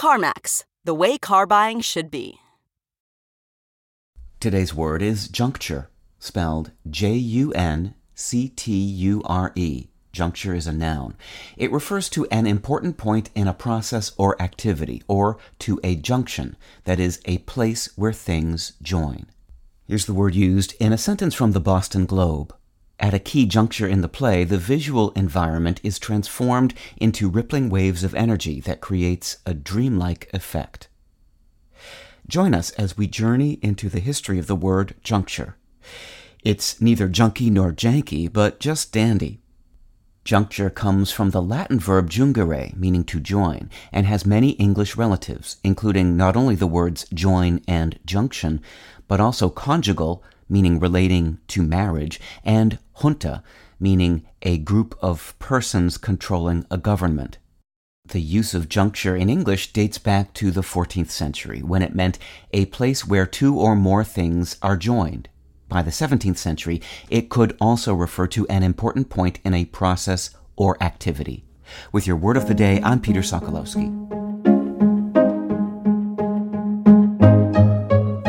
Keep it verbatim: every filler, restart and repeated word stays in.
CarMax, the way car buying should be. Today's word is juncture, spelled J U N C T U R E. Juncture is a noun. It refers to an important point in a process or activity, or to a junction, that is, a place where things join. Here's the word used in a sentence from the Boston Globe. At a key juncture in the play, the visual environment is transformed into rippling waves of energy that creates a dreamlike effect. Join us as we journey into the history of the word juncture. It's neither junky nor janky, but just dandy. Juncture comes from the Latin verb jungere, meaning to join, and has many English relatives, including not only the words join and junction, but also conjugal, meaning relating to marriage, and junta, meaning a group of persons controlling a government. The use of juncture in English dates back to the fourteenth century, when it meant a place where two or more things are joined. By the seventeenth century, it could also refer to an important point in a process or activity. With your Word of the Day, I'm Peter Sokolowski.